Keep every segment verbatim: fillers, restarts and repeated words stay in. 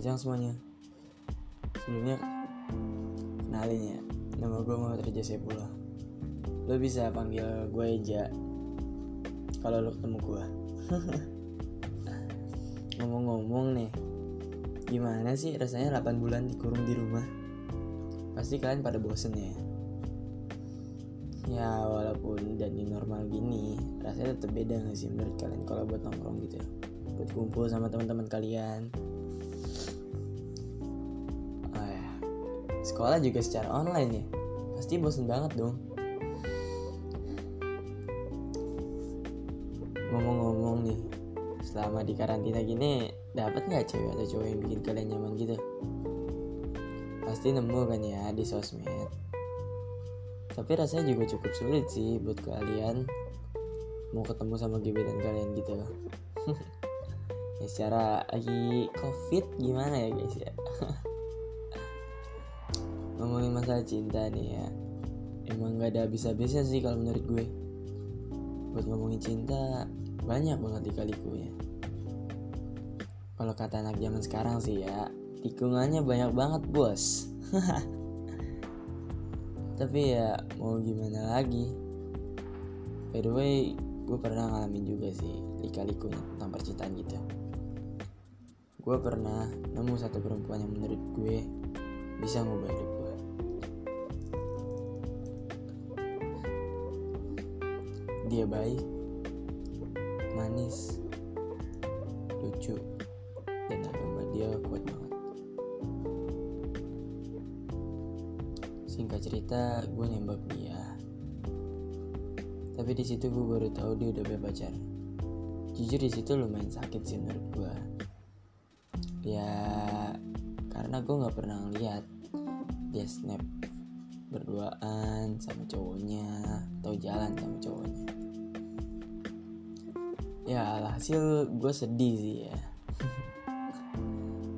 Panjang semuanya. Sebelumnya kenalin ya, nama gue Muhammad Reza Sepulah. Lo bisa panggil gue Eja kalau lo ketemu gue. Ngomong-ngomong nih, gimana sih rasanya delapan bulan dikurung di rumah? Pasti kalian pada bosen ya. Ya walaupun dan di normal gini, rasanya tetap beda gak sih menurut kalian kalau buat nongkrong gitu ya, buat kumpul sama teman-teman kalian? Oh ya, sekolah juga secara online ya, pasti bosen banget dong. Ngomong-ngomong nih, selama di karantina gini, dapat nggak cewek atau cowok yang bikin kalian nyaman gitu? Pasti nemu kan ya di sosmed. Tapi rasanya juga cukup sulit sih buat kalian mau ketemu sama gebetan kalian gitu. Ya secara lagi covid gimana ya guys ya. Ngomongin masalah cinta nih ya, emang nggak ada habis-habisnya sih kalau menurut gue. Buat ngomongin cinta banyak banget dikali-kalinya. Kalau kata anak zaman sekarang sih ya, tikungannya banyak banget bos. Tapi ya mau gimana lagi. By the way, gue pernah ngalamin juga sih lika-likunya tentang percintaan gitu. Gue pernah nemu satu perempuan yang menurut gue bisa ngubah hidup gue. Dia baik, manis, lucu, dan agama dia kuat banget. Singkat cerita, gue nembak dia. Tapi di situ gue baru tahu dia udah punya pacar. Jujur di situ lumayan sakit sih menurut gue. Ya, karena gue nggak pernah lihat dia snap berduaan sama cowoknya atau jalan sama cowoknya. Ya alhasil gue sedih sih ya.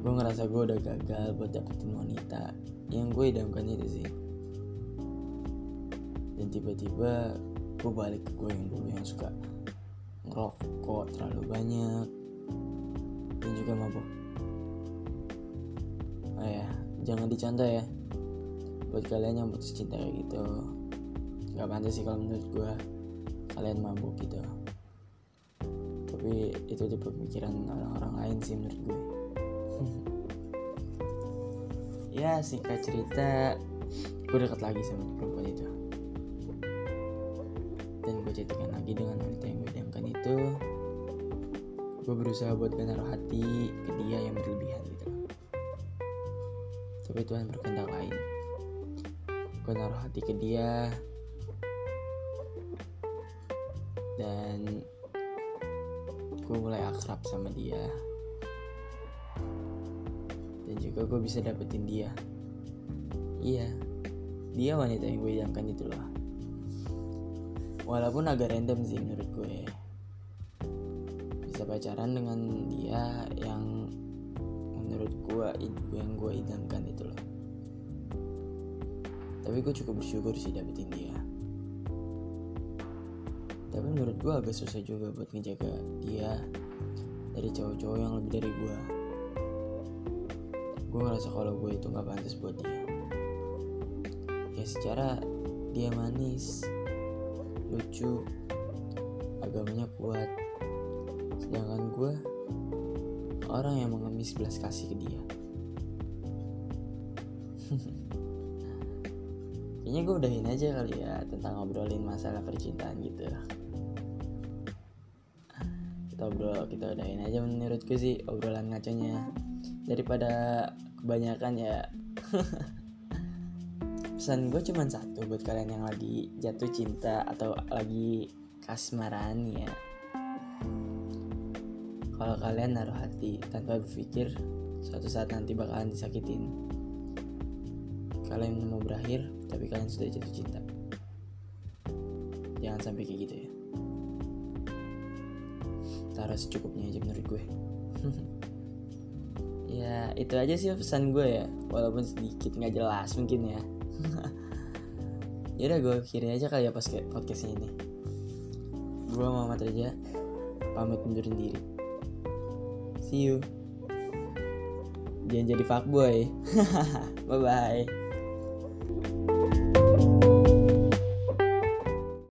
Gue ngerasa gue udah gagal buat dapetin wanita yang gue idamkan itu sih. Dan tiba-tiba gue balik ke gue yang dulu yang suka ngerokok terlalu banyak dan juga mabok. Oh ya, jangan dicontoh ya. Buat kalian yang putus cinta kayak gitu, gak pantas sih kalau menurut gue kalian mabuk gitu. Tapi itu di pemikiran orang-orang lain sih menurut gue. Ya singkat cerita, gue deket lagi sama perempuan itu dan gue chattingan lagi dengan wanita yang gue idamkan itu. Gue berusaha buat menaruh hati ke dia yang berlebihan gitu, tapi Tuhan berkehendak lain. Gue naruh hati ke dia dan gue mulai akrab sama dia. Dan juga gue bisa dapetin dia. Iya, dia wanita yang gue idamkan itu loh. Walaupun agak random sih menurut gue. Bisa pacaran dengan dia yang menurut gue yang gue idamkan itu loh. Tapi gue cukup bersyukur sih dapetin dia. Tapi menurut gue agak susah juga buat ngejaga dia dari cowok-cowok yang lebih dari gue. Gue ngerasa kalau gue itu gak pantas buat dia. Ya secara dia manis, lucu, agamanya kuat. Sedangkan gue orang yang mengemis belas kasih ke dia. Kayaknya gue udahin aja kali ya tentang ngobrolin masalah percintaan gitu. Kita obrol, kita udahin aja menurut gue sih obrolan ngaconya, daripada kebanyakan ya. Pesan gue cuma satu buat kalian yang lagi jatuh cinta atau lagi kasmaran ya. Kalau kalian naruh hati tanpa berpikir, suatu saat nanti bakalan disakitin. Kalian mau berakhir, tapi kalian sudah jatuh cinta. Jangan sampai kayak gitu ya. Taruh secukupnya aja menurut gue. Ya itu aja sih pesan gue ya, walaupun sedikit nggak jelas mungkin ya. Yaudah gue akhirin aja kali ya pas podcast ini. Gue Muhammad Reza pamit undur diri. See you. jangan jadi fuckboy. Bye bye.